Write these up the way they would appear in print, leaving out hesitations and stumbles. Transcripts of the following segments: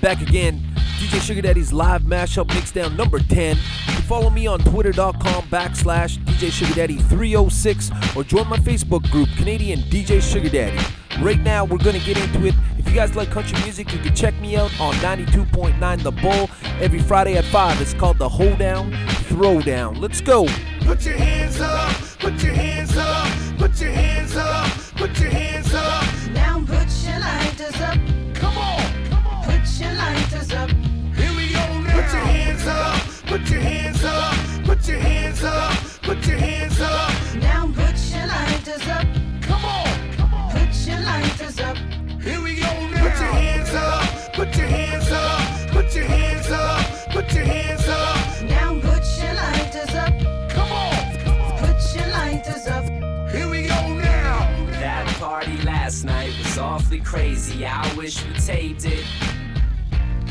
back again. DJ Sugar Daddy's live mashup mixdown number 10. You can follow me on twitter.com/DJSugarDaddy306 or join my Facebook group, Canadian DJ Sugar Daddy. Right now, we're going to get into it. If you guys like country music, you can check me out on 92.9 The Bull every Friday at 5. It's called the Hold Down Throwdown. Let's go. Put your hands up, put your hands up, put your hands up, put your hands up. Now put your lighters up. Come on, come on. Put your lighters up. Here we go now. Put your hands up, put your hands up, put your hands up, put your hands up. Now put your lighters up. Come on, come on. Put your lighters up. Here we go now. Put your hands up, put your hands up, put your hands up, put your hands up. Now put your lighters up. Come on, come on. Put your lighters up. Here we go now. That party last night was awfully crazy. I wish we taped it.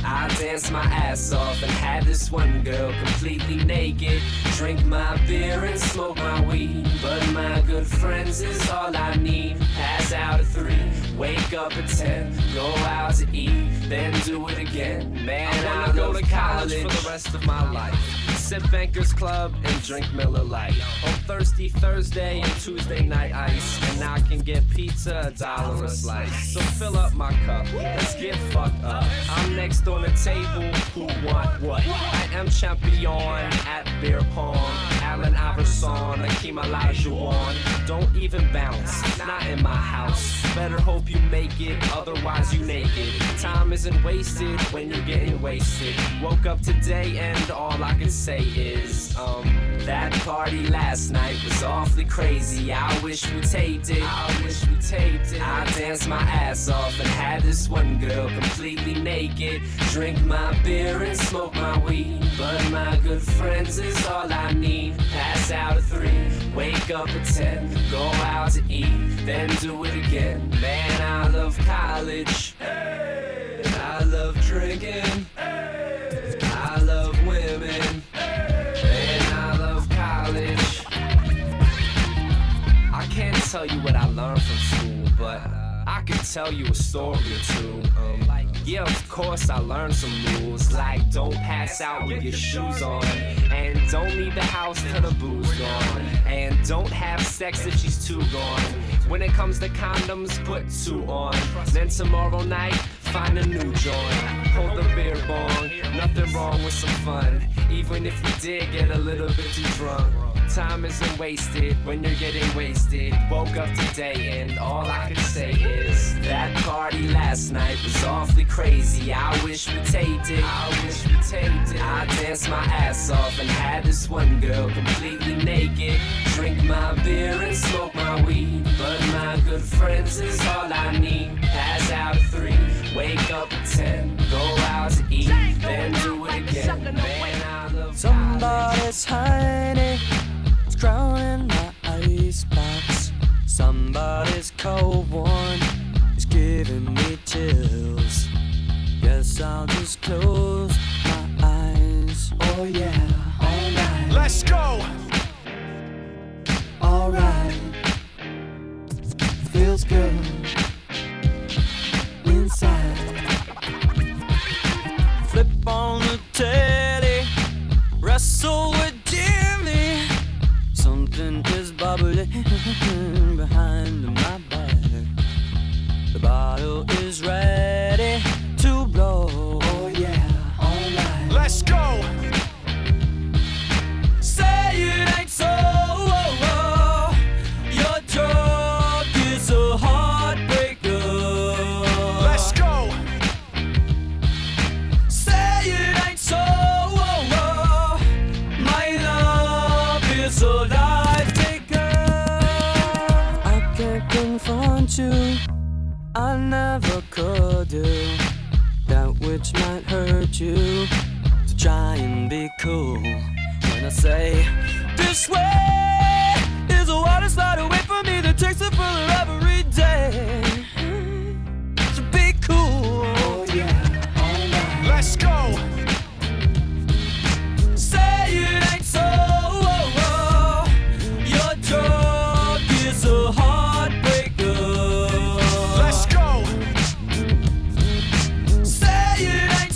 I danced my ass off and had this one girl completely naked. Drink my beer and smoke my weed, but my good friends is all I need. Pass out at 3, wake up at 10, go out to eat, then do it again. Man, I wanna go to college for the rest of my life. Sip Bankers Club and drink Miller Lite. On Thirsty Thursday and Tuesday night ice, and I can get pizza $1 a slice. So fill up my cup, let's get fucked up. I'm next on the table, who want what? I am champion at beer pong. Allen Iverson, Akeem Olajuwon. Don't even bounce, not in my house. Better hope you make it, otherwise you naked. Time isn't wasted when you're getting wasted. Woke up today and all I can say is, that party last night was awfully crazy. I wish we taped it. I wish we taped it. I danced my ass off and had this one girl completely naked. Drink my beer and smoke my weed, but my good friends is all I need. Pass out at 3, wake up at 10, go out to eat, then do it again. Man, I love college. Hey. I love drinking. Hey. I love women. I can't tell you what I learned from school, but I can tell you a story or two. Yeah, of course I learned some rules, like don't pass out with your shoes on, and don't leave the house till the booze gone, and don't have sex if she's too gone. When it comes to condoms, put 2 on, then tomorrow night, find a new joint. Hold the beer bong, nothing wrong with some fun, even if you did get a little bit too drunk. Time isn't wasted when you're getting wasted. Woke up today and all I can say is, that party last night was awfully crazy. I wish we taped it. I wish we taped it. I danced my ass off and had this one girl completely naked. Drink my beer and smoke my weed, but my good friends is all I need. Pass out at 3, wake up at 10, go out to eat, then do it again. Man, I love somebody's hiding. Drowning my icebox. Somebody's cold one is giving me chills. Guess I'll just close my eyes. Oh yeah, alright. Let's go. Alright. Feels good inside. Flip on the teddy. Wrestle with Jimmy. Something is bubbling behind my back. The bottle is ready to blow. Oh yeah, all right. Let's go. Say it ain't so. Your drug is a heartbreaker. Let's go. Say it ain't so. My love is a life taker. I can't confront you. I never could do that which might hurt you. To try and be cool when I say this way is a water slide away from me that takes it further every day. So be cool. Oh yeah. Oh yeah. Let's go. Say it ain't so. Your drug is a heartbreaker. Let's go. Say it ain't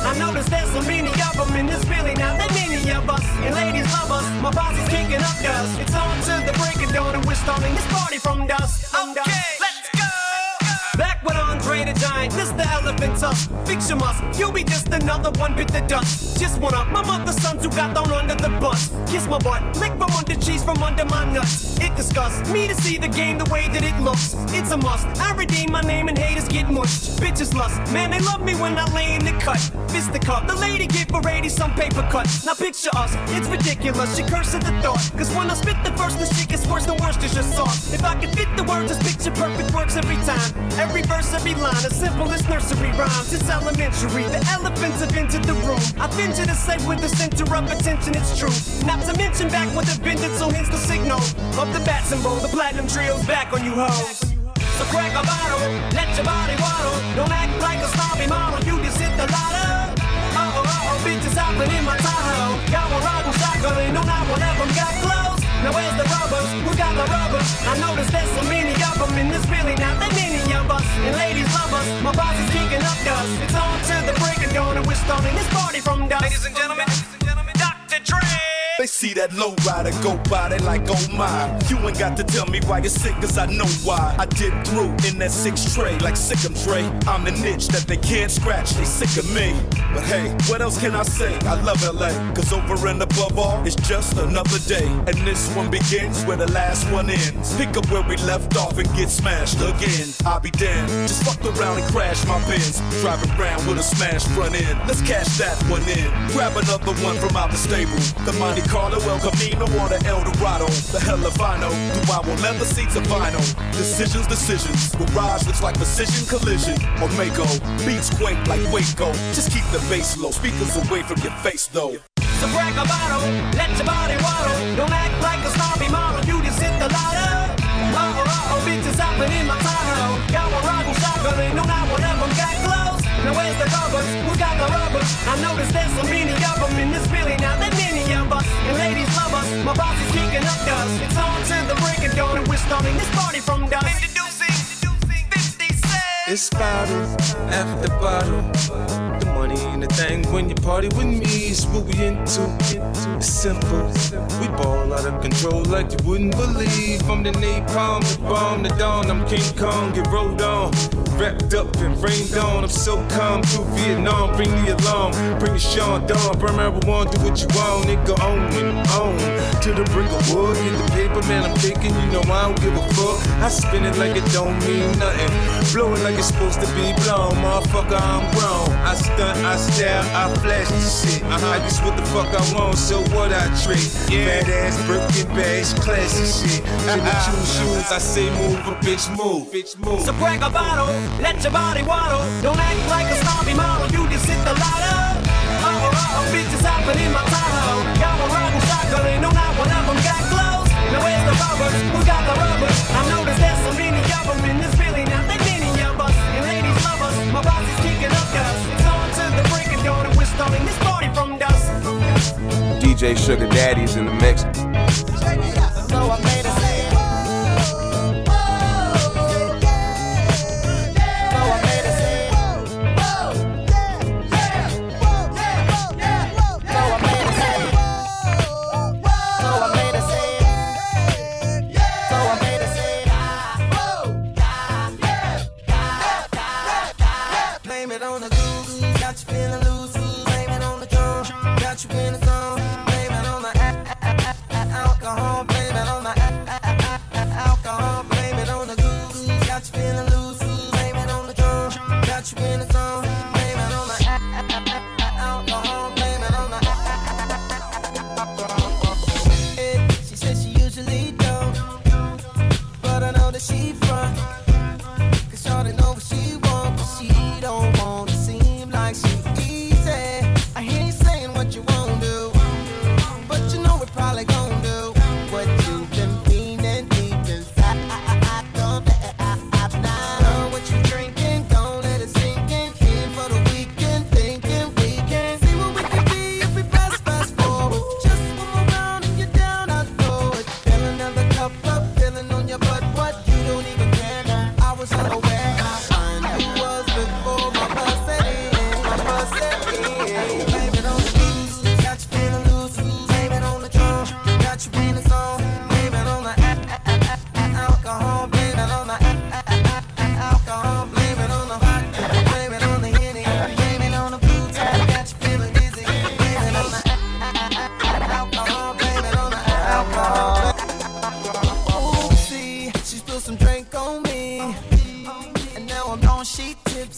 I noticed there's so many of them in this Philly, not that many of us. And ladies love us, my boss is kicking up dust. It's on to the break of dawn and we're starting this party from dusk. Okay, let's go! Back with Andre the Giant, Mr. Elephant Tusk. Fiction must, you'll be just another one bit the dust. Just one up, my mother's sons who got thrown under the bus. Kiss my butt, lick from under cheese from under my nuts. It disgusts me to see the game the way that it looks. It's a must, I redeem my name and haters get mushed. Bitches lust, man they love me when I lay in the cut. Fist the cup, the lady get paraded some paper cuts. Now picture us, it's ridiculous, she curses the thought. Cause when I spit the first the shit gets worse, the worst is your sauce. If I could fit the words, this picture perfect works every time. Every verse, every line, as simple as nursery rhymes. It's elementary, the elephants have entered the room. I venture to say with the center of attention, it's true. Not to mention back with a vengeance, so hence the signal of the bat symbol, the platinum trio's back on you hoes. So crack a bottle, let your body waddle. Don't act like a snobby model, you just hit the lotto. Uh-oh, bitches hopping in my Tahoe. Y'all were riding shotgun, ain't no not one of them got close. Now where's the rubbers? Who got the rubbers? I noticed there's so many of them in this really not that many of us. And ladies love us, my boss is kicking up dust. It's on to the break of dawn and we're starting this party from dusk. Ladies and gentlemen, Dr. Dre. They see that low rider go by, they like, oh my. You ain't got to tell me why you're sick, cause I know why. I dip through in that six tray like Sick'em Dre. I'm the niche that they can't scratch, they sick of me. But hey, what else can I say? I love LA, cause over and above all, it's just another day. And this one begins where the last one ends. Pick up where we left off and get smashed again. I'll be damned, just fucked around and crashed my Benz. Driving around with a smashed front end, let's cash that one in. Grab another one from out the stable. The Monte Carlo, El Camino, or the El Dorado. The hell if I know, Dubai won't leather seats of vinyl. Decisions, Mirage looks like precision collision. Or Mako, beats quake like Waco. Just keep the bass low, speakers away from your face though. So crack a bottle, let your body waddle. Don't act like a snobby model, you just hit the lotto. Uh-oh, bitches hopping in my Tahoe. Y'all were riding shotgun, ain't no not one of them got clothes. Now where's the rubbers? Who got the rubbers? I noticed there's so many of them in this Philly, not that many of us. And ladies love us, my boss is kicking up dust. It's on to the break of dawn and we're starting this party from dusk. Introducing 56. It's bottle after bottle. Money ain't a thing when you party with me, it's what we into. It's simple. We ball out of control like you wouldn't believe. From the napalm, the bomb, the dawn, I'm King Kong, get rolled on. Wrapped up and rained on, I'm so calm. Through Vietnam, bring the alarm, bring the Sean Dawn, burn marijuana, do what you want, nigga, on and on. To the brick of wood, get the paper, man, I'm thinking, you know I don't give a fuck. I spin it like it don't mean nothing. Blow it like it's supposed to be blown, motherfucker, I'm grown. I stab, I flash the shit. I guess what the fuck I want, so what I treat. Yeah. Badass, broken bags, classy shit. Shoes, I say move, but bitch move. So crack a bottle, let your body waddle. Don't act like a snobby model, you just hit the lotto. Uh-oh, bitches hopping in my Tahoe. Y'all were riding shotgun, ain't no not one of them got clothes. Now where's the rubbers? Who got the rubbers? I noticed there's so many of them in this Philly, not that many of us. And ladies love us, my boss is kicking up dust. We're starting this party from dusk. DJ Sugar Daddy's in the mix. So I made a say.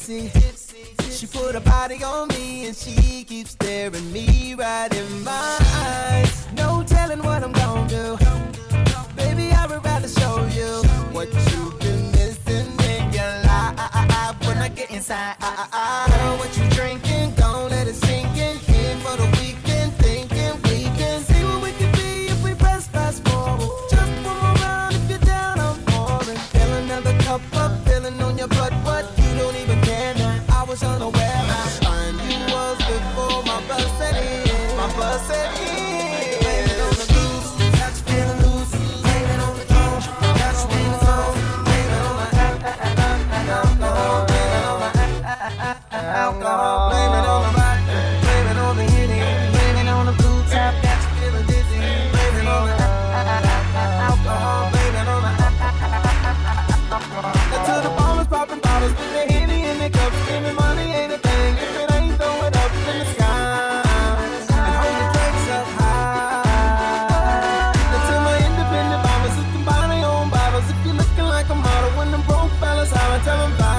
tipsy. She put her body on me and she keeps staring me right in my eyes. No telling what I'm gonna do. Baby, I would rather show you what you've been missing in your life. When I get inside, girl, what you drinking? Don't let it sink in. Here for the weekend, thinking we can see what we can be if we press fast forward. Just one more round if you're down, I'm pouring. Fill another cup up, filling on your blood. What you don't even care now. I was unaware how fine you was before my bus set in. My bus set in. Alcohol, blame it on the vodka, blame it on the Henny, blame it on the blue tap, that's feeling dizzy, blame it on the alcohol, blame it on the alcohol. Until the ball is popping bottles, with the Henny in the cup, giving money ain't a thing, if it ain't throw it up in the sky, and hold the drinks up high. Until my independent bombers, you can buy their own bottles, if you're looking like a model, when them broke fellas holler, tell them bye.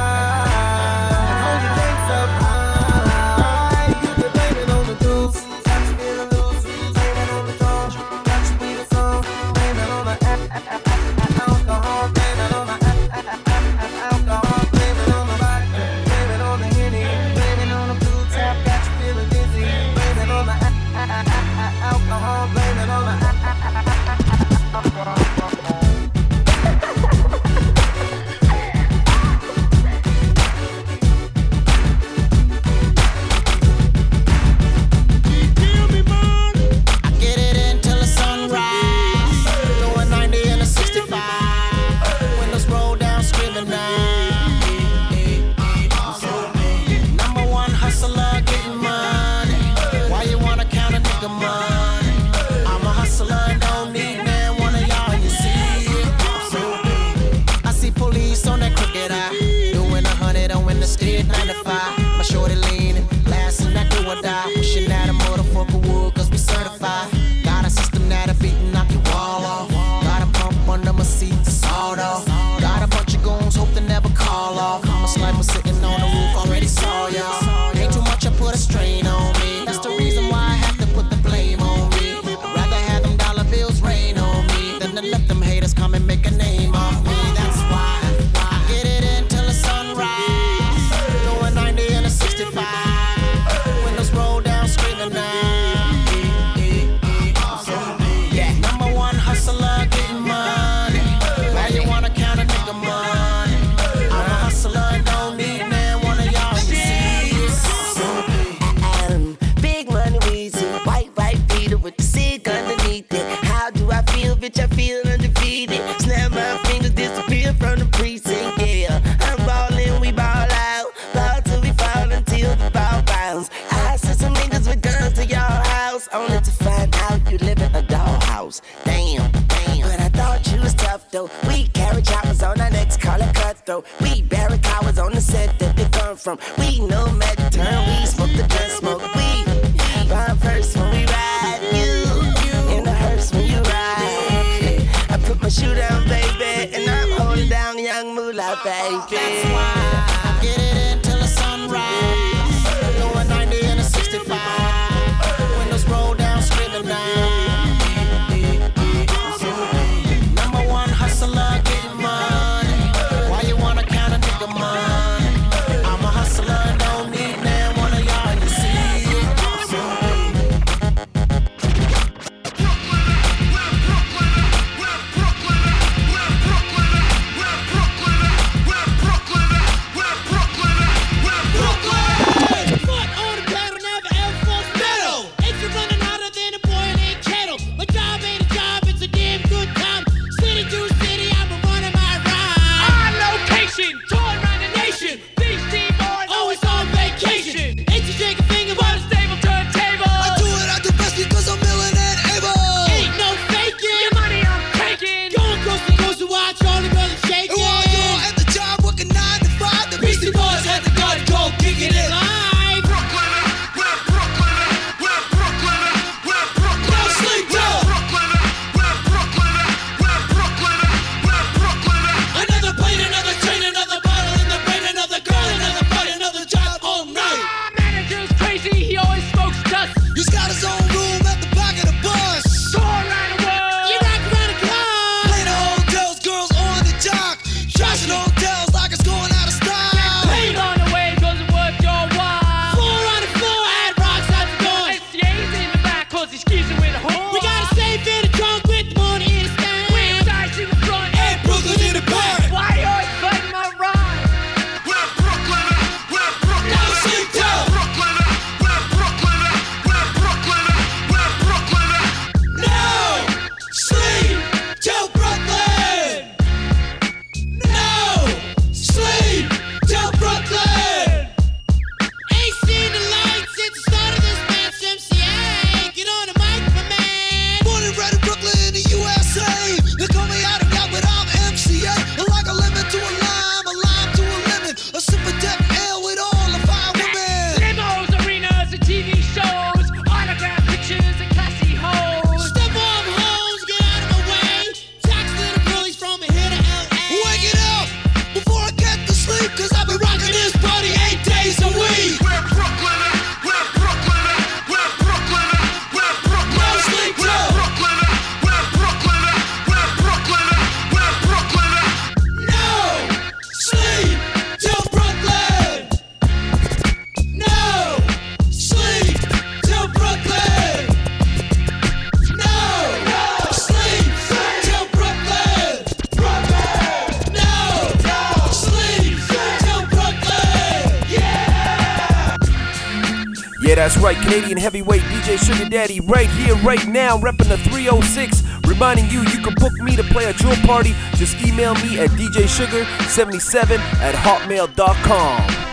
That's right, Canadian heavyweight DJ Sugar Daddy right here, right now, repping the 306. Reminding you, you can book me to play at your party. Just email me at djsugar77@hotmail.com.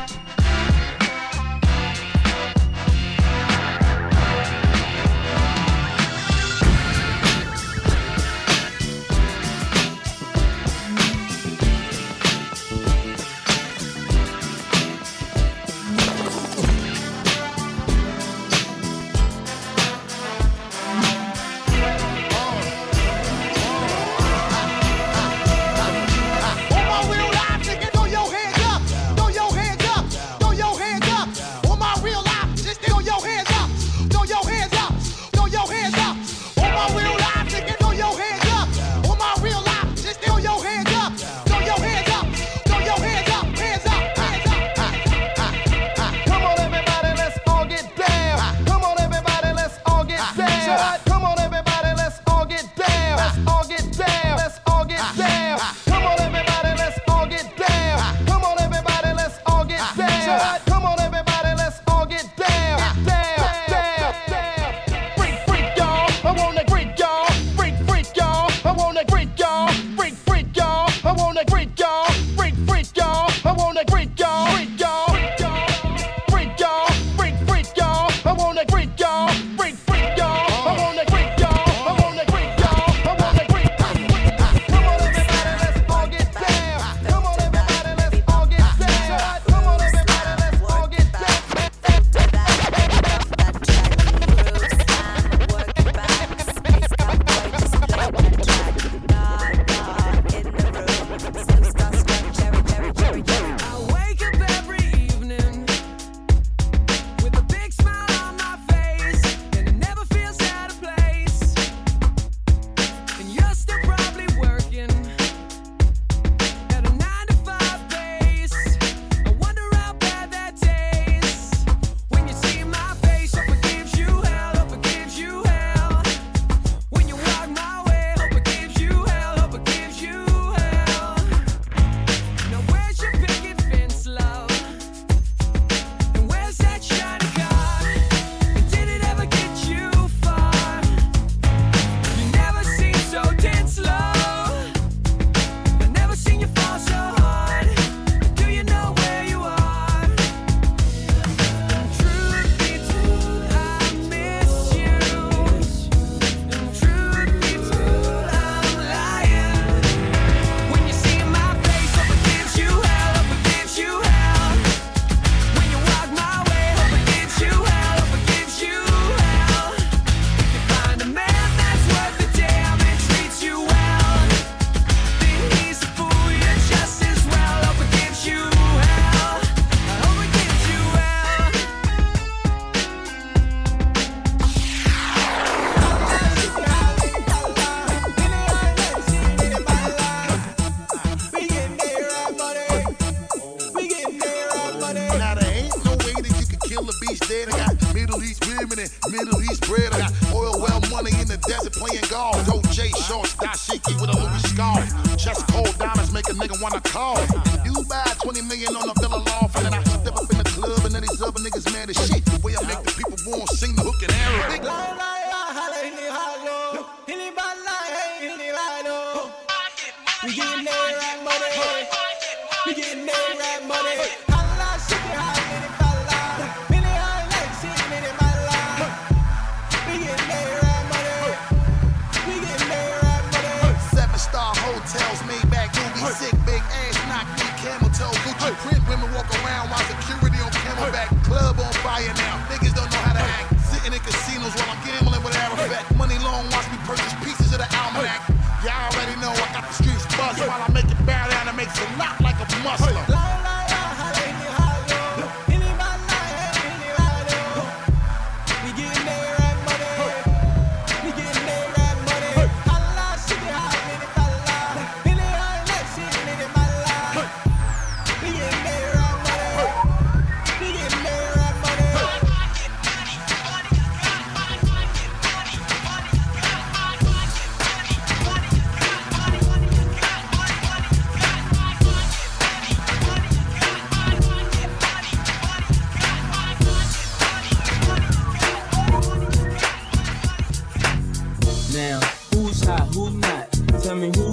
While I make it bow down and makes it knock like a muscle.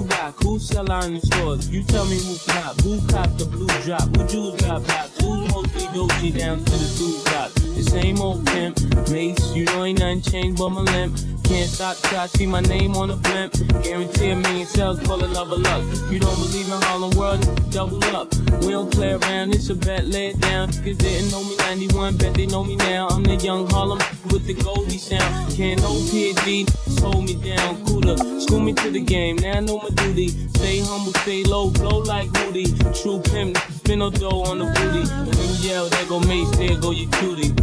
who rock, who sell out in stores, you tell me who flop, who cop the blue drop, who Jews got popped, who mostly doji down to the dude drop. The same old pimp, Mace, you know ain't nothing changed but my limp. Can't stop till I see my name on a blimp. Guarantee a million sales, call it love or luck. You don't believe in Harlem world, double up. We don't play around, it's a bet, lay it down. Cause they didn't know me 91, bet they know me now. I'm the young Harlem with the Goldie sound. Can't no PhD hold me down. Cooler, school me to the game, now I know my duty. Stay humble, stay low, blow like Rudy. True pimp, spin no dough on the booty. When you yell, there go Mace, there go your cutie.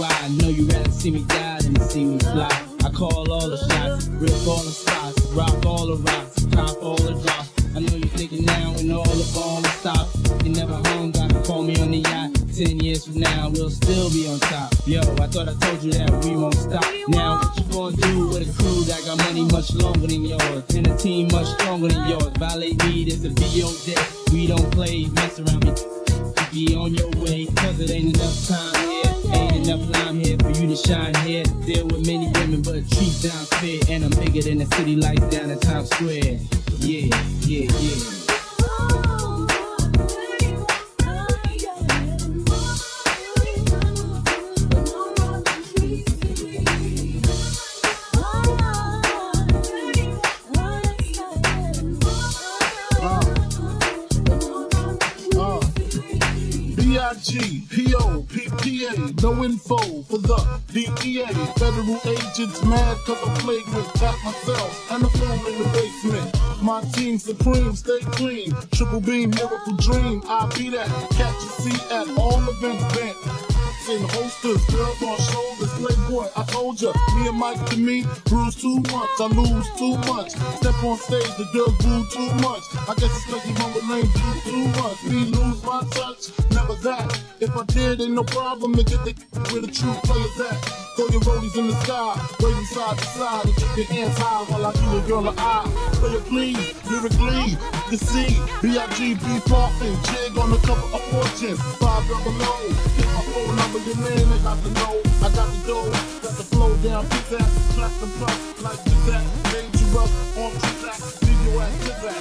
I know you'd rather see me die than see me fly. I call all the shots, rip all the spots, rock all the rocks, cop all the drops. I know you're thinking now when all the ball is stopped. You never home, gotta call me on the yacht. 10 years from now, we'll still be on top. Yo, I thought I told you that we won't stop. Now, what you gonna do with a crew that got money much longer than yours, and a team much stronger than yours? Violate me, this a VOD. We don't play, mess around me. Be on your way, cause it ain't enough time here. Ain't enough lime here for you to shine here. Deal with many women, but treat down fair. And I'm bigger than the city lights down in Times Square. Yeah, yeah, yeah. PPA, no info for the DEA. Federal agents mad cause I played with that myself. And the phone in the basement. My team supreme, stay clean. Triple beam, miracle dream. I be that. Catch a seat at all events bent. In holsters, girls on shoulders, playboy. I told ya, me and Mike to me, bruise too much, I lose too much. Step on stage, the girls boo too much. I guess it's like you humble lame, do too much. Me lose my touch, never that. If I did, ain't no problem to get the where the true players at. Throw your roadies in the sky, waving side to side, and get your hands high while I give a girl an eye. Play it please, lyrically, you can see B.I.G. be flopping, jig on the cover of Fortune, 500 below. Get my phone number. Your man, I got the know, I got the dough, got the flow down, pick that, clap the bluff, like the that, made you up, on to that, leave your ass to that.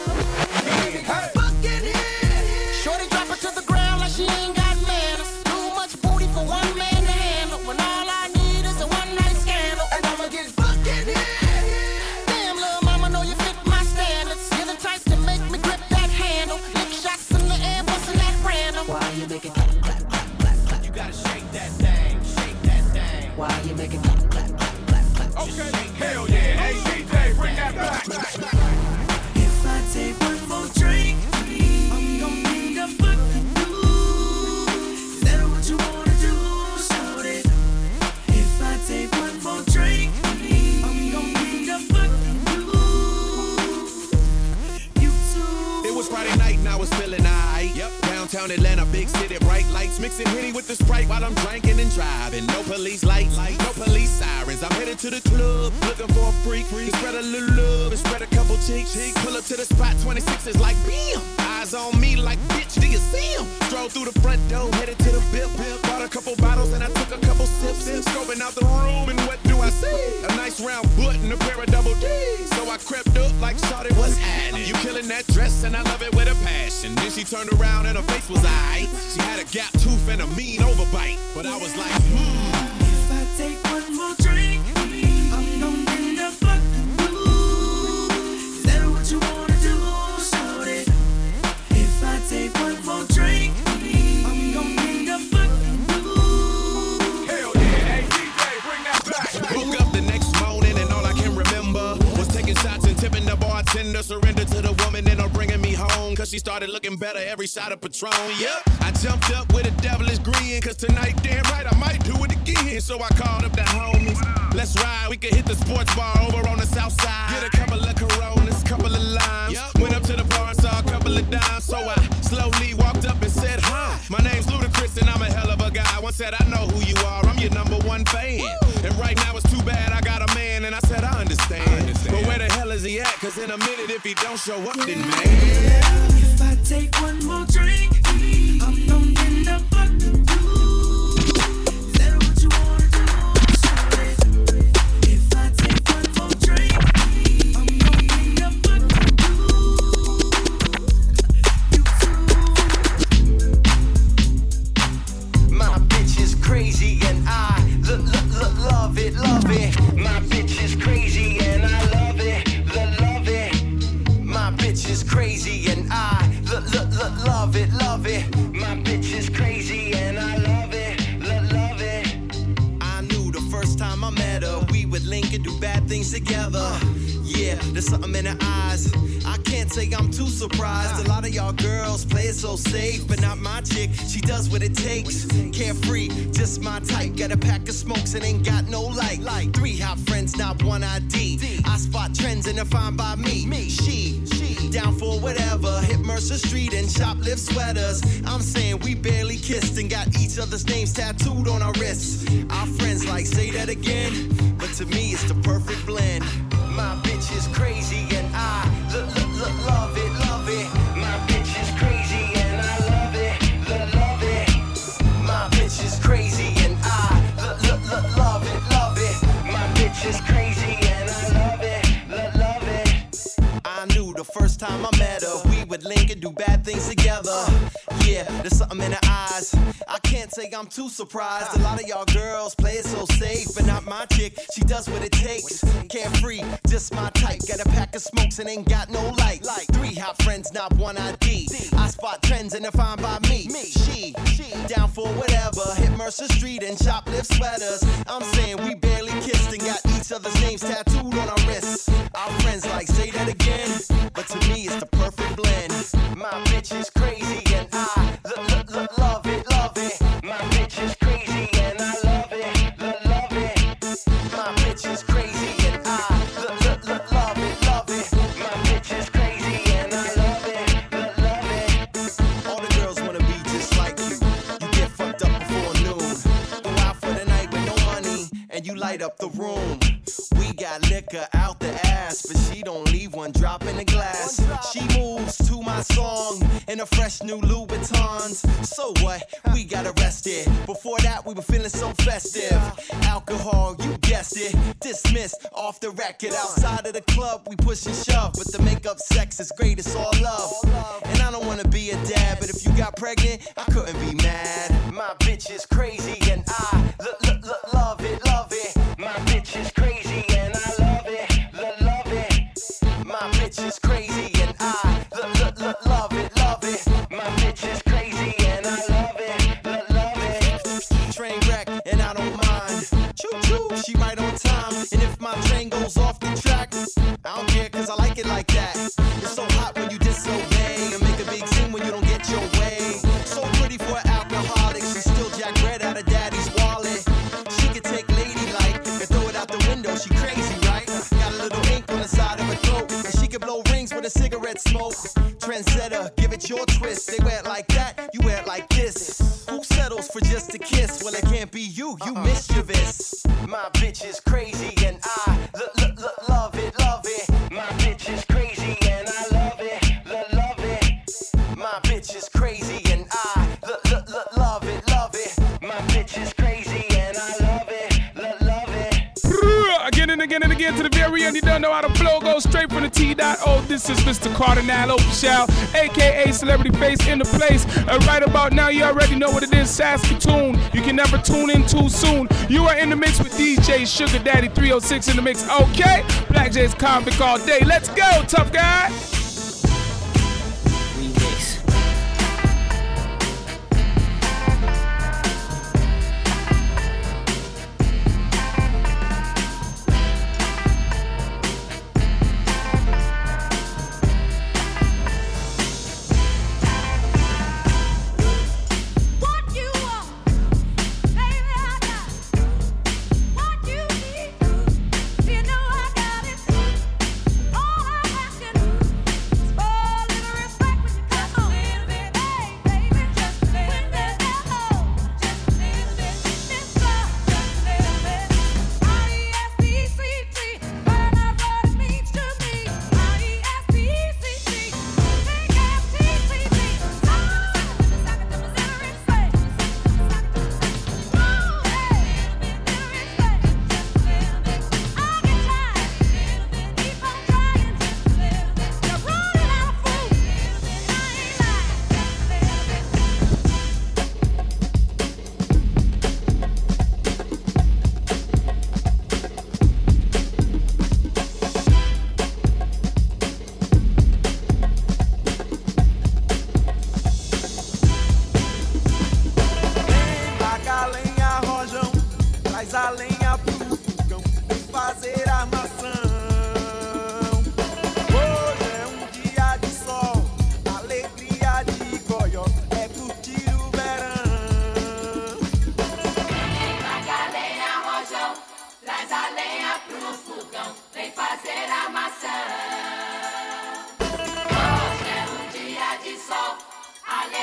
Hey, hey, bucket head, shorty drop her to the ground like she ain't got manners, too much booty for one man to handle, when all I need is a one night scandal, and I'ma get bucket head. Damn, little mama, know you fit my standards, you're the type to make me grip that handle, lick shots in the air, bustin' that random, why you making clap, clap, clap, clap, clap, you gotta shake. Why you making clap, clap, clap, clap, clap? Okay, hell yeah, hey DJ, bring that back. If I take one more drink, please, I'm gonna end up fucking you. Is that what you wanna do, shorty? If I take one more drink, please, I'm gonna end up fucking you. You too. It was Friday night, now it's feeling aight. Yep. Downtown Atlanta, big city, bright lights. Mixing Henny with the Sprite while I'm drinking and driving. No police lights, no police sirens. I'm headed to the club, looking for a freak. Spread a little love and spread a couple cheeks. Pull up to the spot, 26 is like, bam! Eyes on me like, bitch, do you see him? Stroll through the front door, headed to the bip. Bought a couple bottles and I took a couple sips. Scoping out the room and what do I see? A nice round butt and a pair of double D's. So I crept up like, shawty, what's happening? You killing that dress and I love it with a passion. Then she turned around and her face was aight. She had a gap tooth and a mean overbite, but I was like, If I take one more drink, I'm gonna end up fucking you. Is that what you wanna do, shorty? If I take one more drink, I'm gonna end up fucking you. Hell yeah, hey DJ, bring that back. Woke up the next morning and all I can remember was taking shots and tipping the bartender. Surrender to the woman and I'm bringing me home, cause she started looking better every shot of Patron, yep. I jumped up with a devilish grin, cause tonight, damn right, I might do it again. So I called up the homies, let's ride, we could hit the sports bar over on the south side. Get a couple of Coronas, couple of limes, yep. Went up to the bar and saw a couple of dimes. So I slowly walked up and said, hi, my name's Ludacris and I'm a hell of a guy. One said, I know who you are, I'm your number one fan. Woo. And right now it's too bad I got a man, and I said, I understand. But where the hell is he at? Cause in a minute, if he don't show up, then man. If I take one more drink, I'm gonna end up fucked with you. Is that what you wanna do? If I take one more drink, I'm gonna end up fucked with you. My bitch is crazy and I love it, love it. My bitch is crazy and I love it, love it. My bitch is crazy and I love it, love it. My bitch is crazy and I love it, love it. I knew the first time I met her, we would link and do bad things together. Yeah, there's something in her eyes. I can't say I'm too surprised. A lot of y'all girls play it so safe, but not my chick. She does what it takes. Carefree, just my type. Got a pack of smokes and ain't got no light. Like three hot friends, not one ID. I spot trends and they're fine by me. She down for whatever. Hit Mercer Street and shoplift sweaters. I'm saying we barely kissed and got each other's names tattooed on our wrists. Our friends like say that again, but to me it's the perfect blend. My bitch is crazy and I love it, love it. My bitch is crazy and I love it, love it. My bitch is crazy and I love it, love it. My bitch is crazy and I love it, love it. I knew the first time I met her, we would link and do bad things together. Yeah, there's something in her eyes. I can't say I'm too surprised. A lot of y'all girls play it so safe, but not my chick. She does what it takes. Carefree, just my type. Got a pack of smokes and ain't got no light. Like three hot friends, not one ID. I spot trends and they're fine by me. She down for whatever. Hit Mercer Street and shoplift sweaters. I'm saying we barely kissed and got each other's names tattooed on our wrists. Our friends like say that again, but to me it's the perfect blend. My bitch is crazy and I love it. My bitch is crazy and I love it, love it. My bitch is crazy and I love it, love it. My bitch is crazy and I love it, love it. All the girls wanna be just like you. You get fucked up before noon. Go out for the night with no money and you light up the room. We got liquor out the ass, but she don't leave one drop in the glass. She moves to my song in a fresh new Louis Vuittons. So what? We got arrested. Before that, we were feeling so festive. Alcohol, you guessed it. Dismissed off the record. Outside of the club, we push and shove. But the makeup sex is great, it's all love. And I don't wanna be a dad, but if you got pregnant, I couldn't be mad. My bitch is crazy and I love it, love it. My bitch is crazy and I love it, love it. My bitch is crazy and I love it, love it. My bitch is crazy and I love it, love it. Train wreck and I don't mind. Choo-choo, she right on time. And if my train goes off the track, I don't care cause I like it like that. It's so hot when you disobey and make a big scene when you don't get your way. So pretty for an alcoholic, she still jack bread out of daddy's wallet. She could take she crazy, right? Got a little ink on the side of her throat, and she can blow rings with a cigarette smoke. Trendsetter, give it your twist. They wear it like that, you wear it like this. Who settles for just a kiss? Well, it can't be you, you mischievous. My bitch is crazy and I love it, love it. My bitch is crazy and I love it, love it. My bitch is crazy and I love it, love it. My bitch is crazy and I love it. Again and again to the very end. You don't know how the flow goes straight from the T.O. This is Mr. Cardinal Opshaw, a.k.a. Celebrity Face in the place. And right about now, you already know what it is, Saskatoon. You can never tune in too soon. You are in the mix with DJ Sugar Daddy 306 in the mix, okay? Black J's Convict all day. Let's go, tough guy.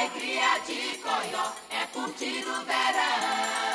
alegria de Coió é curtir o verão.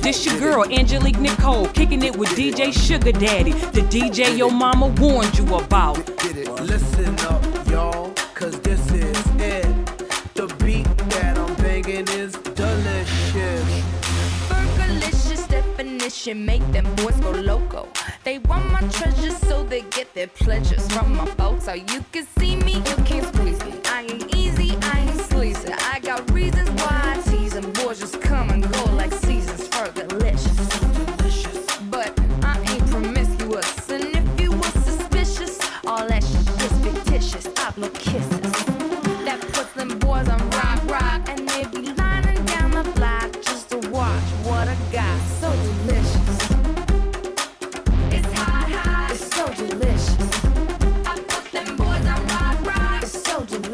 This your girl, Angelique Nicole, kicking it with DJ Sugar Daddy, the DJ your mama warned you about. Get it. Listen up, y'all, cause this is it. The beat that I'm banging is delicious. Fergalicious definition, make them boys go loco. They want my treasures, so they get their pleasures from my folks. So you can see me, you can't squeeze me. I ain't easy, I ain't sleazy. I got reasons why I tease them. Boys just come and go like seasons. Delicious, but I ain't promiscuous, and if you were suspicious, all that shit is fictitious. I blow kisses, that puts them boys on rock, and they be lining down the block just to watch what I got. So delicious, it's hot, it's so delicious. I put them boys on rock, it's so delicious.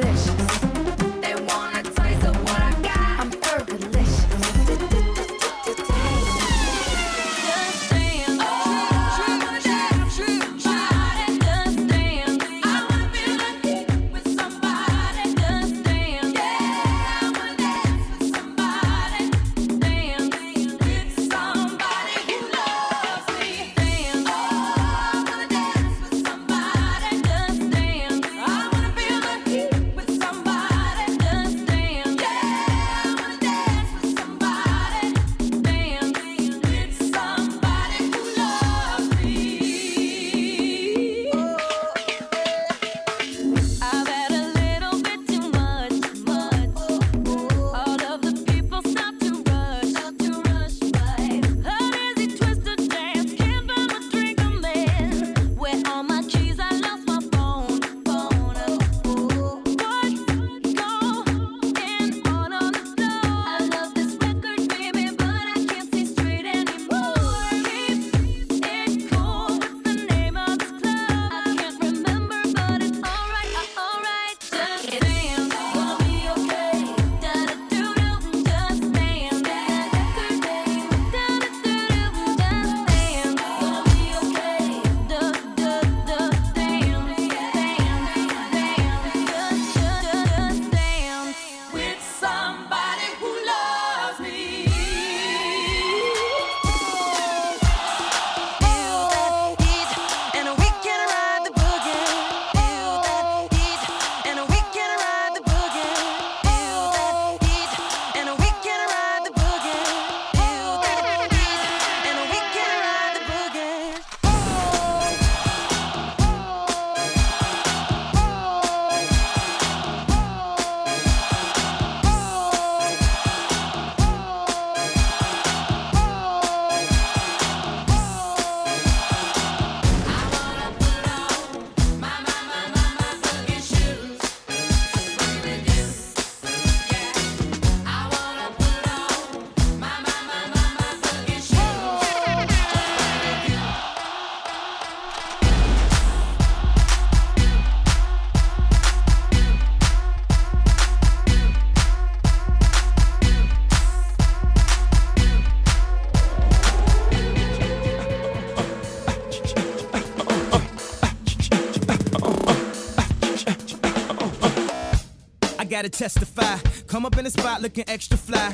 gotta testify. Come up in the spot looking extra fly.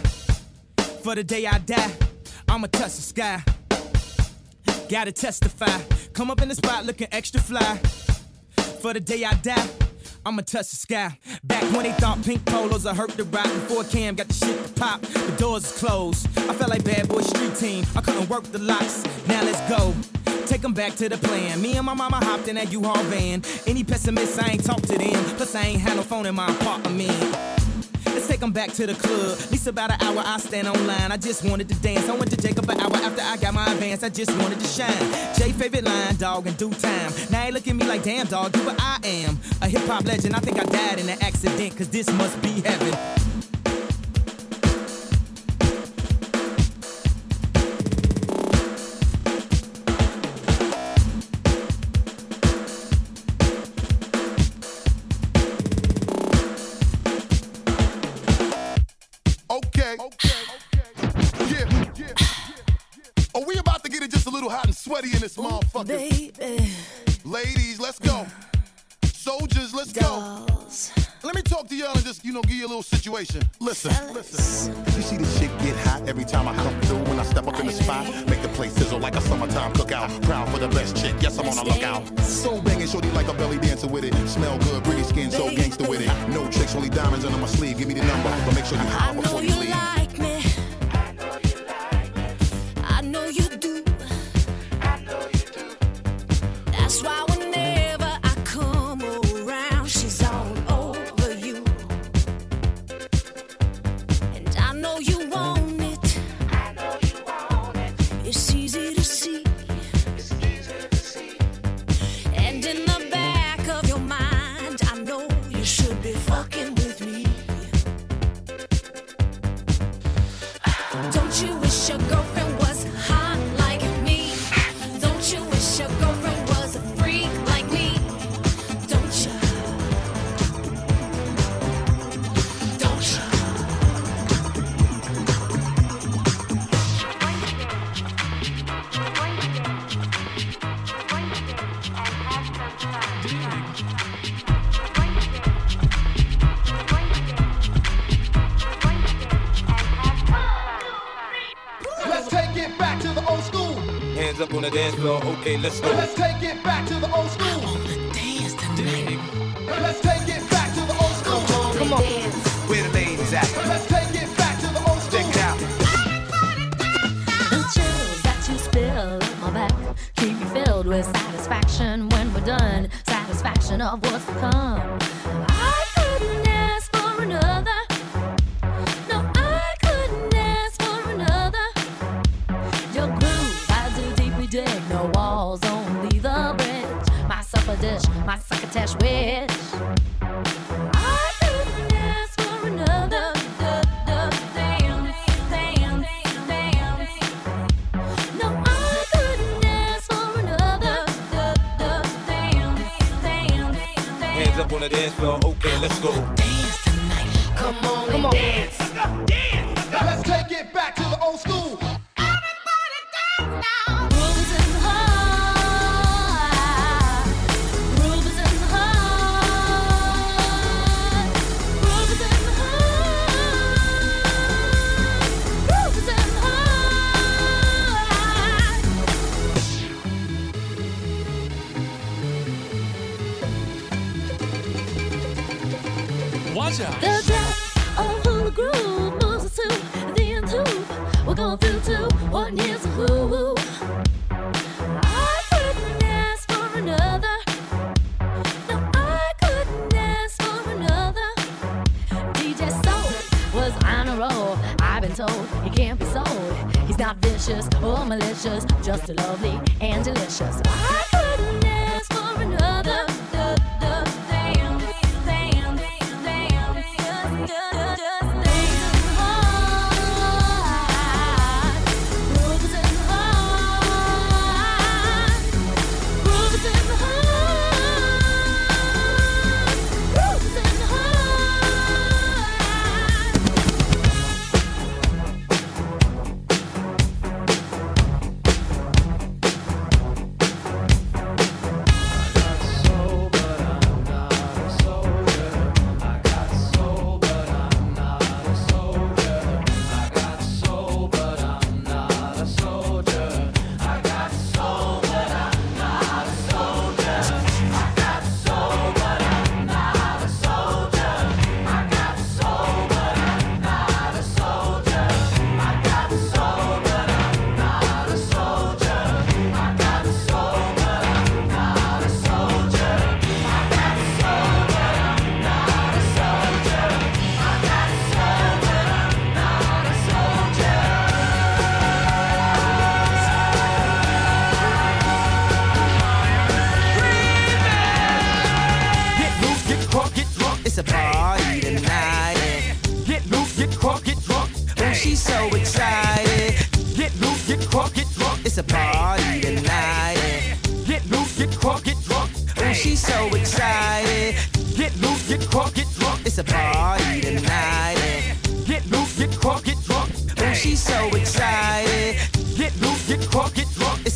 For the day I die, I'ma touch the sky. Gotta testify. Come up in the spot looking extra fly. For the day I die, I'ma touch the sky. Back when they thought pink polos I hurt the rock. Before Cam got the shit to pop, the doors is closed. I felt like Bad Boy Street Team. I couldn't work the locks. Now let's go. Take them back to the plan. Me and my mama hopped in that U-Haul van. Any pessimists, I ain't talked to them. Plus, I ain't had no phone in my apartment. Let's take them back to the club. At least about an hour, I stand online. I just wanted to dance. I went to Jacob an hour after I got my advance. I just wanted to shine. Jay favorite line, dog, in due time. Now they look at me like, damn, dog, you what I am. A hip-hop legend. I think I died in an accident, cause this must be heaven. Sweaty in this motherfucker. Baby. Ladies, let's go. Soldiers, let's Dolls. Go. Let me talk to y'all and just, you know, give you a little situation. Listen. You see this shit get hot every time I come through. When I step up in the spot, make the place sizzle like a summertime cookout. Proud for the best chick, yes, I'm on the lookout. So banging, shorty like a belly dancer with it. Smell good, pretty skin, so gangster with it. No tricks, only diamonds under my sleeve. Give me the number, but make sure you hop before you leave. Like me. I know you do. That's why whenever I come around, she's all over you. And I know you want it. It's easy to see. And in the back of your mind, I know you should be fucking with me. Don't you wish your girlfriend was hot like me? Don't you wish your girlfriend on the dance floor, okay, let's go. Let's take it back to the old school. I wanna dance tonight. Let's take it back to the old school. Come on, where the ladies at? Let's take it back to the old school. Check it out. The chills that you spill on my back keep you filled with satisfaction when we're done. Satisfaction of what's to come. I couldn't ask for another. No, I couldn't ask for another. Your groove dig, no walls, only the bridge. My supper dish, my succotash wish. I couldn't ask for another. Hands up on the dance floor, okay, let's go. Dance tonight, come on. Dance. Dance. Let's take it back to the old school. Everybody dance now. The depth of who the groove moves us to, and then who we're going through to, what is who. I couldn't ask for another. No, I couldn't ask for another. DJ Soul was on a roll. I've been told he can't be sold. He's not vicious or malicious, just lovely and delicious. I couldn't ask for another.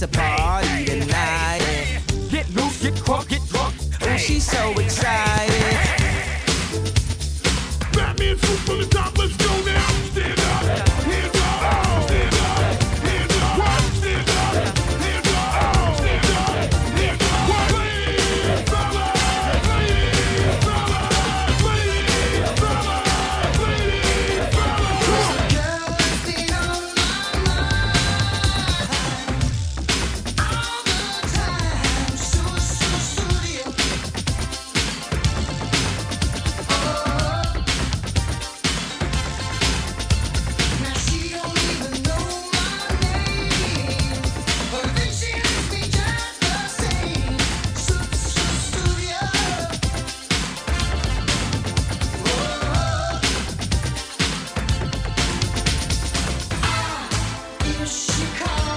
It's a party tonight. Get loose, get crunk, get drunk. Oh, she's so excited. Batman suit from the top, let's go now. Stand up, hands up, stand up, hands up. What? Stand up, hands up, stand up, hands up. What? Ladies, fellas, ladies, fellas, ladies, fellas, ladies, fellas. Girl, it's the only night, all the time, so real. Now she don't even know my name, but then she asks me just the same. So real. If she called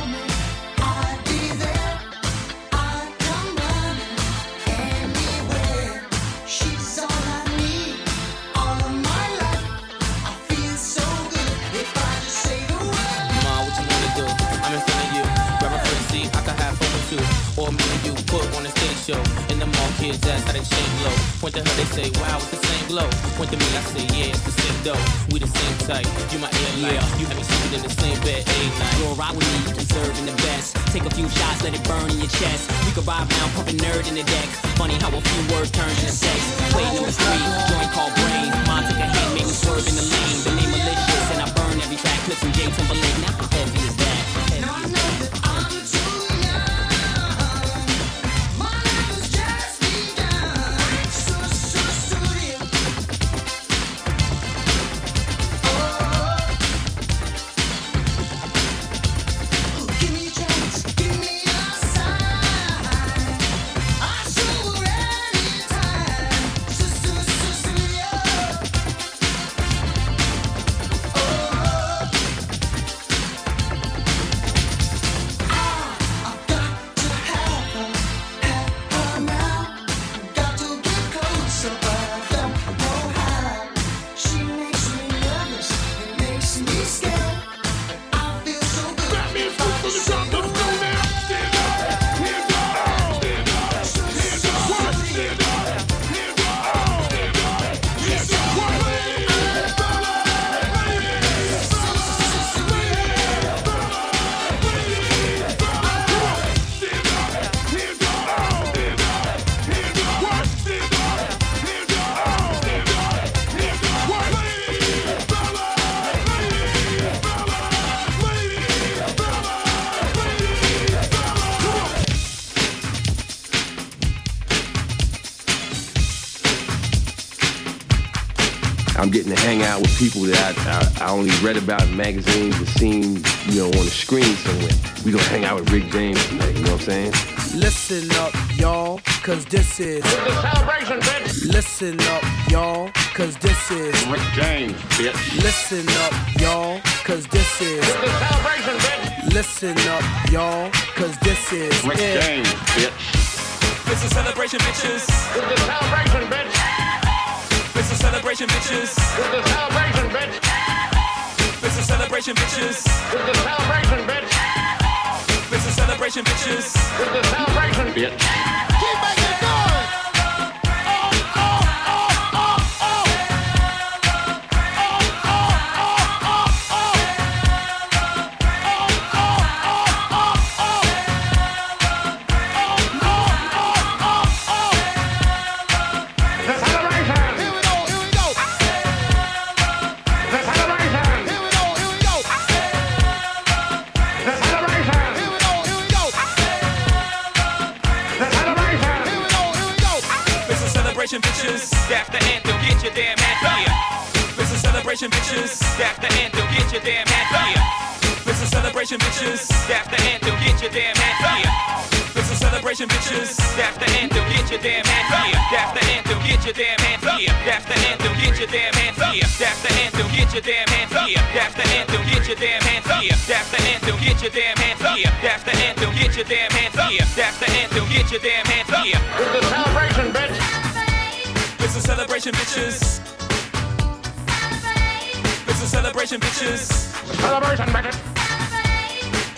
me, I'd be there. I'd come running anywhere. She's all I need, all of my life. I feel so good if I just say the word. Ma, what you wanna do? I'm in front of you. Grab a first seat, I can have fun with you. Or me and you put on a stage show. And them all kids ask how they change glow. Point to her, they say, wow, it's the same glow. Point to me, I say, yeah, it's the same though. We the same type, you my air light. You have me sleeping in the same bed, ain't night. You're right with me, you deserving the best. Take a few shots, let it burn in your chest. We could vibe now, pumping nerd in the deck. Funny how a few words turns into sex. Play number three, joint called brain. Mom took a hand, made me swerve in the lane. The name malicious, and I burn every track. Clips and J Timberlake, now how heavy is that? Now I know that I'm too young. My life is just begun. So real. Give me a chance, give me a sign. I sure anytime. So real. I've got to have her now. Got to get closer, but I don't know how. She makes me nervous, it makes me scared. I feel so good. Batman suit from the top, let's go now. Stand up, hands up, stand up, hands up. What? Stand up, hands up, stand up, hands up. What? Ladies, fellas, ladies, fellas, ladies, fellas, ladies, fellas. What? Stand up, hands up, stand up, hands up. What? Stand up, hands up, stand up, hands up. What? Ladies, fellas, ladies, fellas, ladies, fellas, ladies, fellas. What? I'm getting to hang out with people that I only read about in magazines and seen, on the screen somewhere. We gonna hang out with Rick James tonight, you know what I'm saying? Listen up, y'all, cause this is celebration, bitch. Listen up, y'all, cause this is Rick James, bitch. Listen up, y'all, cause this is Celebration, bitch. Listen up, y'all, cause this is Rick James, bitch. It's a celebration, bitches. It's a celebration, bitch. It's a celebration, bitches. It's a celebration, bitch. It's a celebration, bitches. It's a celebration, bitch. It's a celebration, bitches. It's a celebration, bitch. Keep making noise. The celebration. Here we go, here we go. The celebration. Here we go, here we go. The celebration. Here we go, here we go. The celebration. Here we go, here we go. It's a celebration, bitches. That's the anthem. Get your damn ass here. It's a celebration, bitches. That's the anthem. Get your damn ass here. It's a celebration, bitches. That's the anthem. Get your damn ass here. It's a celebration, bitches. That's the anthem. Get your damn ass here. That's the anthem. Get your damn ass here. That's the anthem. Get your damn ass here. That's the anthem. Get your damn ass here. That's the anthem. Get your damn ass here. That's the anthem. Get your damn ass here. That's the anthem. Get your damn ass here. That's the anthem. Get your damn ass here. It's a celebration, bitch. It's a celebration, bitches. It's a celebration, bitches. Celebration, bitch.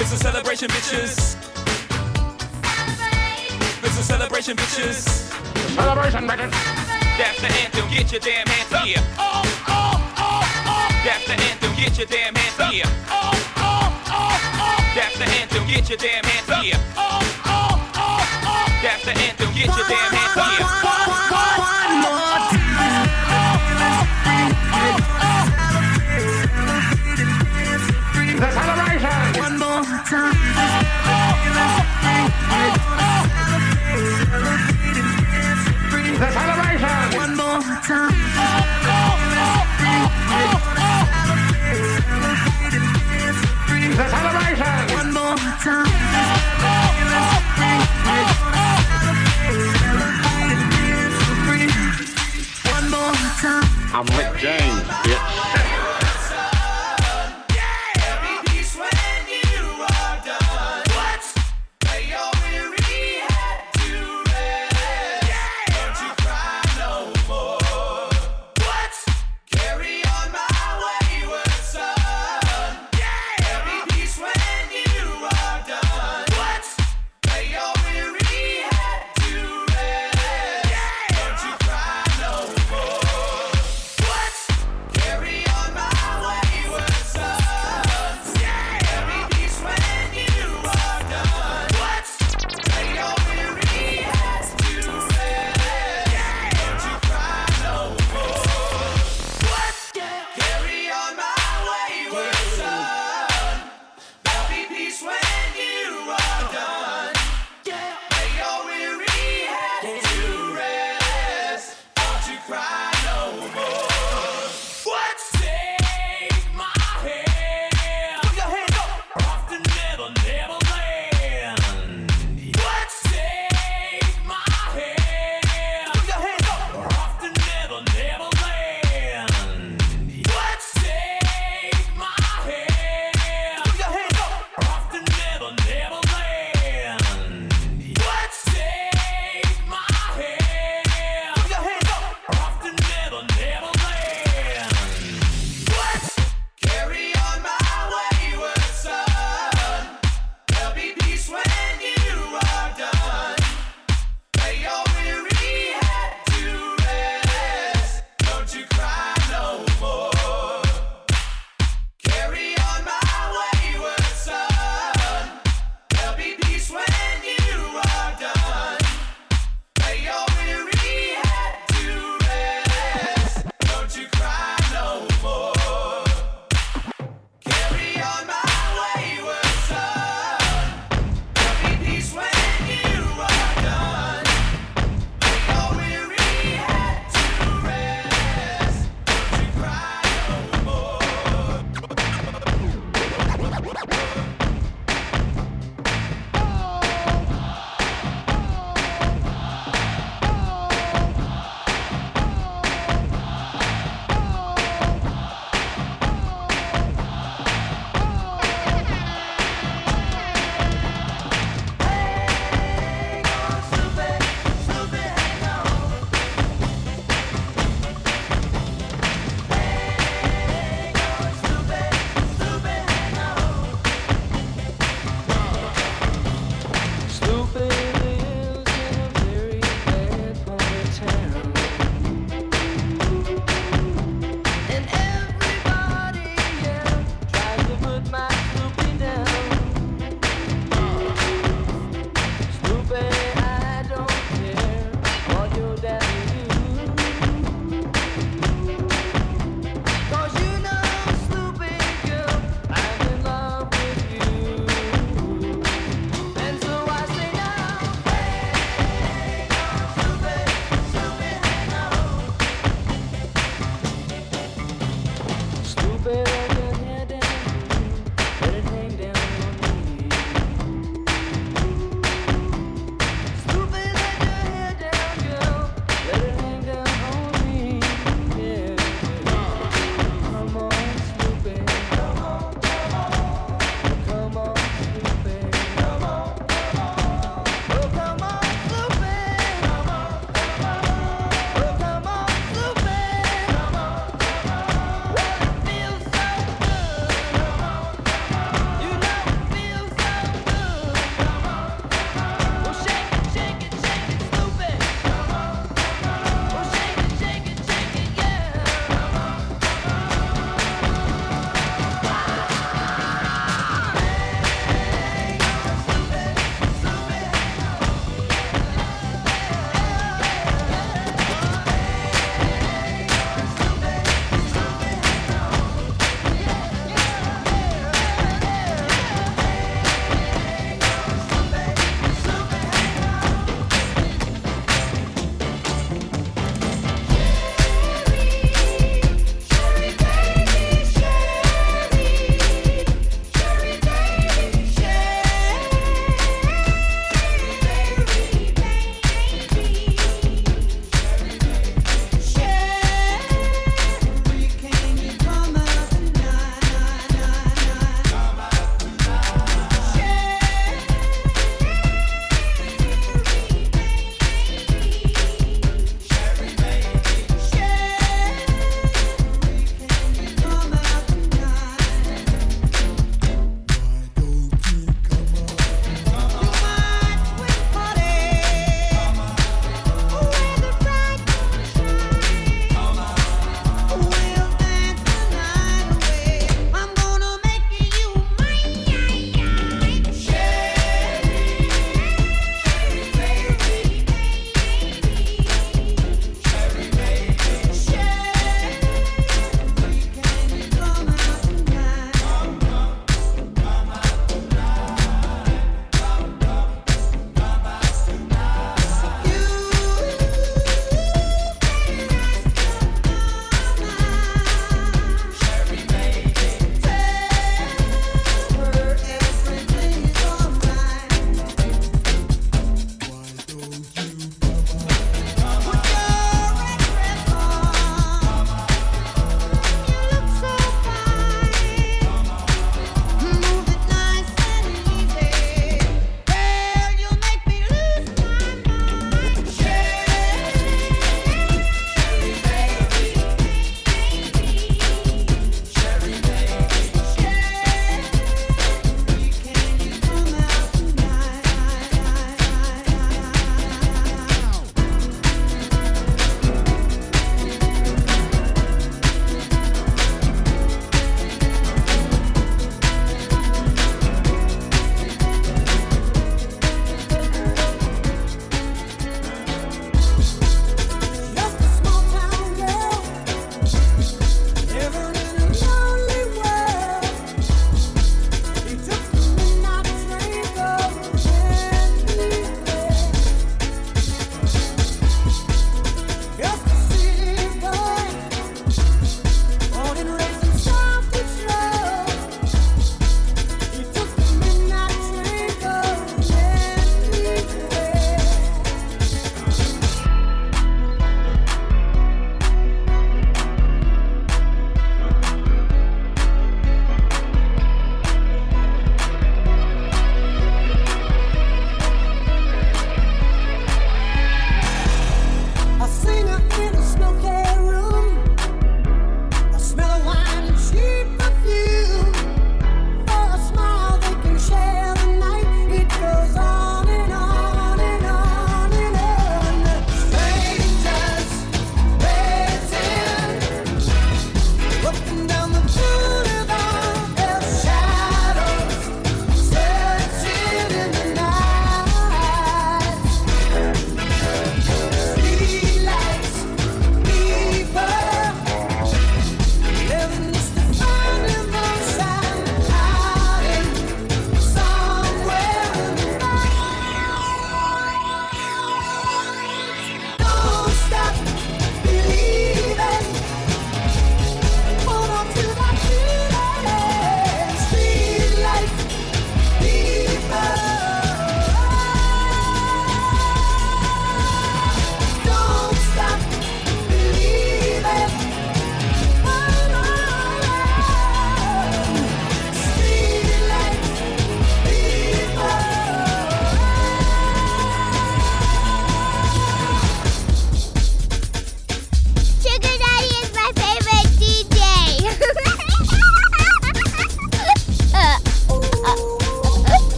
It's a celebration, bitches. Celebration, bitches. Celebration, bitches. That's the anthem. Get your damn hands up. Yeah. Oh, oh, oh, oh. That's the anthem. Get your damn hands up. Yeah. Oh, oh, oh, oh. That's the anthem. Get your damn hands up. Yeah. Oh, oh, oh, oh. That's the anthem. Get your damn hands up. Yeah. One more time.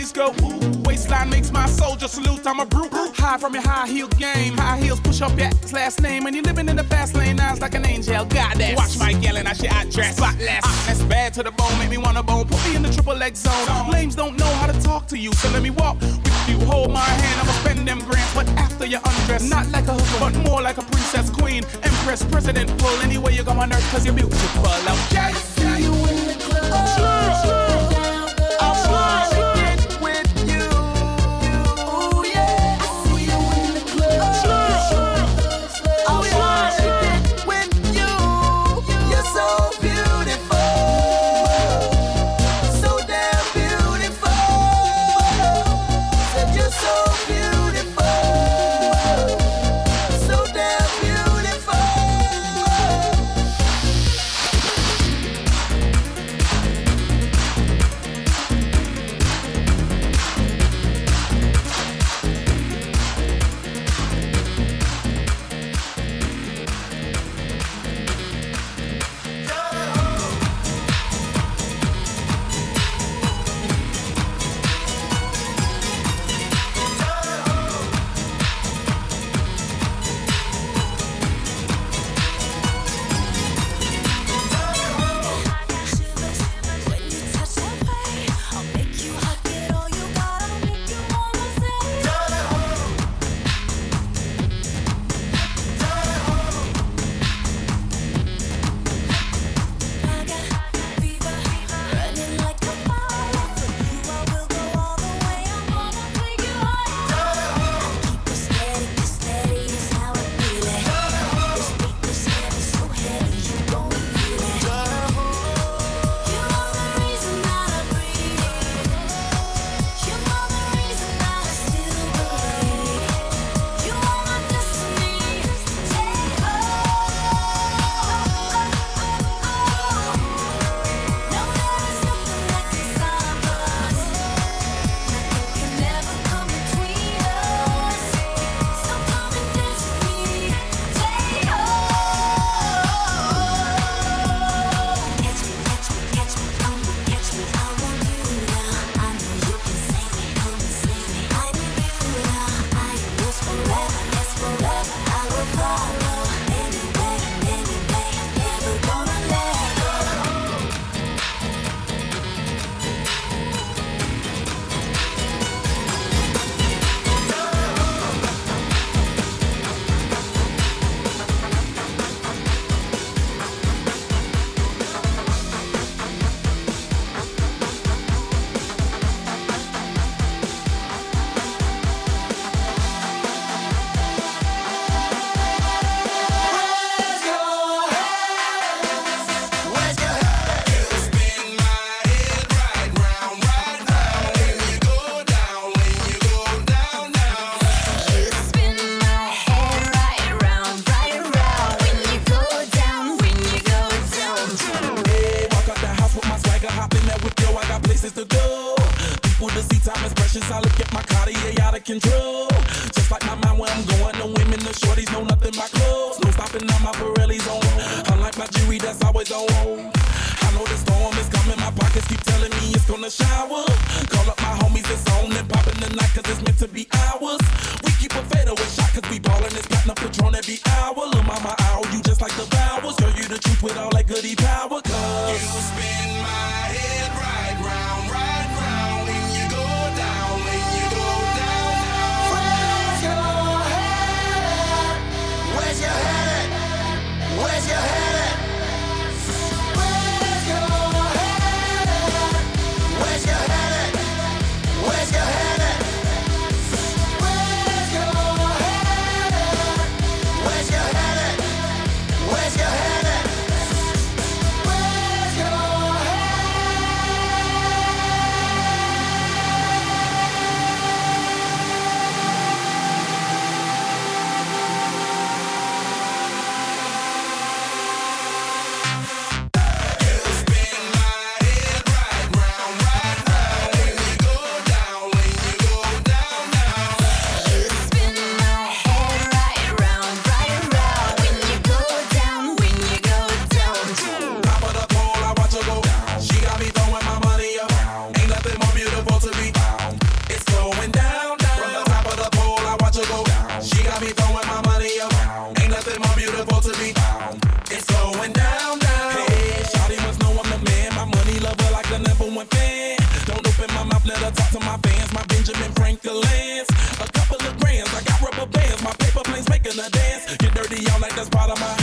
place go ooh. Waistline makes my soldier salute, I'm a brute. High from your high heel game, high heels push up your ass, last name. And you're living in the fast lane, eyes like an angel, goddess. Watch my yelling, I shit, I dress spotless. That's bad to the bone, make me wanna bone. Put me in the triple X zone. Lames don't know how to talk to you, so let me walk with you. Hold my hand, I'ma spend them grand. But after you're undressed, not like a hooker, but more like a princess, queen, empress, president. Pull anyway you go on earth, cause you're beautiful. I'm just see you in the club. bands, my Benjamin Franklin lands. A couple of grands, I got rubber bands. My paper planes making a dance. Get dirty, y'all like that's part of my.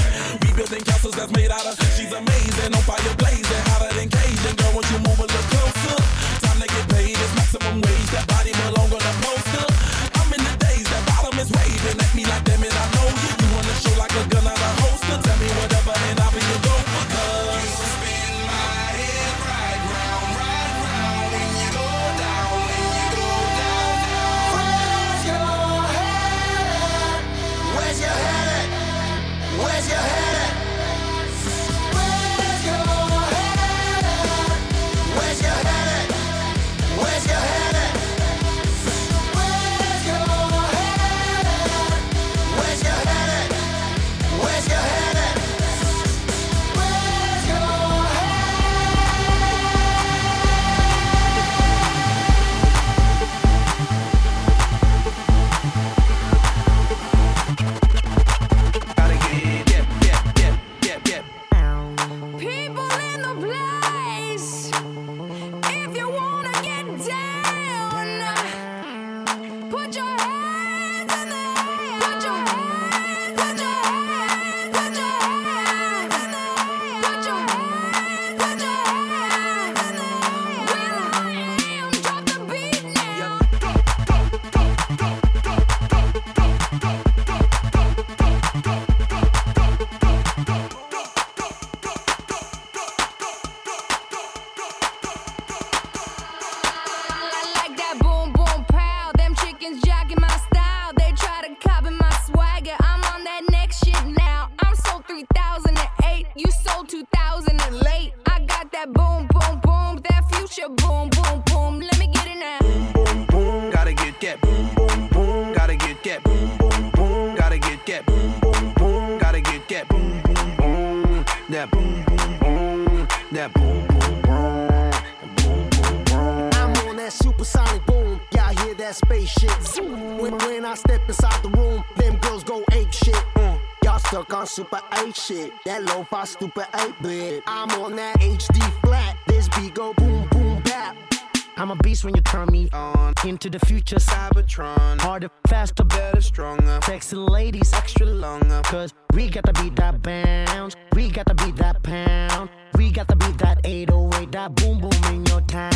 We building castles that's made out of. She's amazing, on fire blazing, hotter than Cajun. Girl, once you move a little closer, time to get paid. It's maximum wage. That body belong on the poster. I'm in the days that bottom is waving at me like damn it, I know you. You wanna show like a gun out of holster? Tell me whatever and I'll be your go. Where's your head at? Where's your head at? Where's your head at? Where's your head at? Where's your head at? Where's your head at? Where's your head at? Where's your head at? Super 8 shit, that lo-fi stupid 8-bit. I'm on that HD flat, this beat go boom, boom, bap. I'm a beast when you turn me on. Into the future, Cybertron. Harder, faster, better, stronger. Sexy ladies, extra longer. Cause we got to beat that bounce. We got to beat that pound. We got to beat that 808, that boom, boom in your time.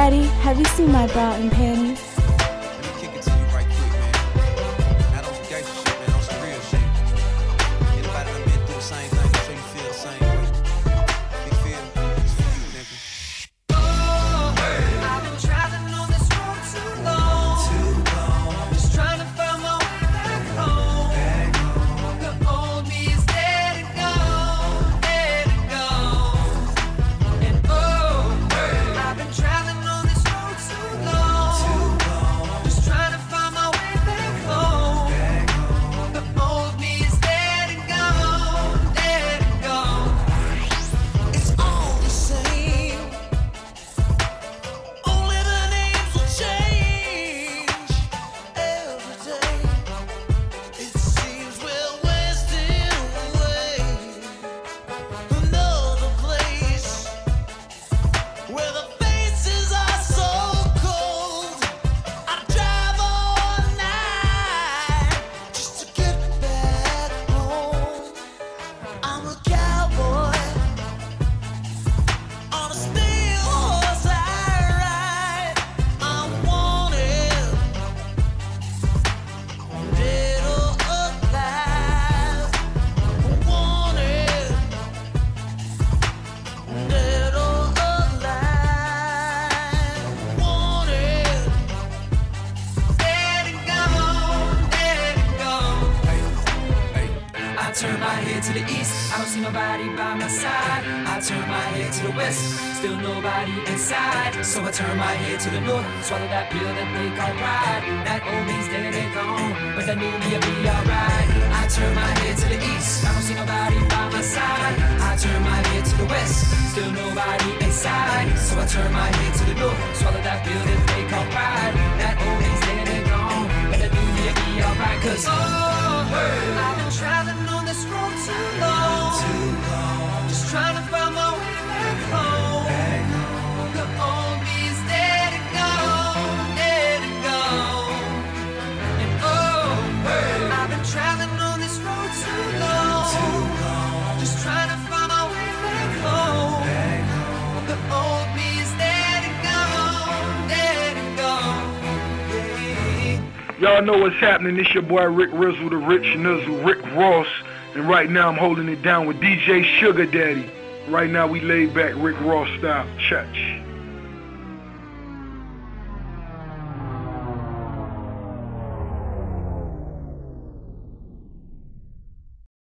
Daddy, have you seen my bra and panties? Let me kick it to you right quick, man. Not on some gangster shit, man, on some real shit. Anybody done been through the same thing, I'm sure you feel the same way. You feel? It's for you, nigga. Oh, hey. I've been traveling on this road too long. Just trying to find my way back home. The old me is dead and gone, dead and gone. And oh, hey. I've been traveling. So I turn my head to the north, swallow that pill that they call pride. That old means dead and gone, but that new me'll be alright. I turn my head to the east, I don't see nobody by my side. I turn my head to the west, still nobody inside. So I turn my head to the north, swallow that pill that they call pride. That old means dead and gone, but that new me'll be alright. Cause oh, hey. I've been traveling on this road too long, just trying to find my way back home. Traveling on this road too long, just trying to find my way back home. The old me is dead and gone, dead and gone. Y'all know what's happening. It's your boy Rick Rizzle, the Rich Nuzzle, Rick Ross, and right now I'm holding it down with DJ Sugar Daddy. Right now we laid back Rick Ross style. Church.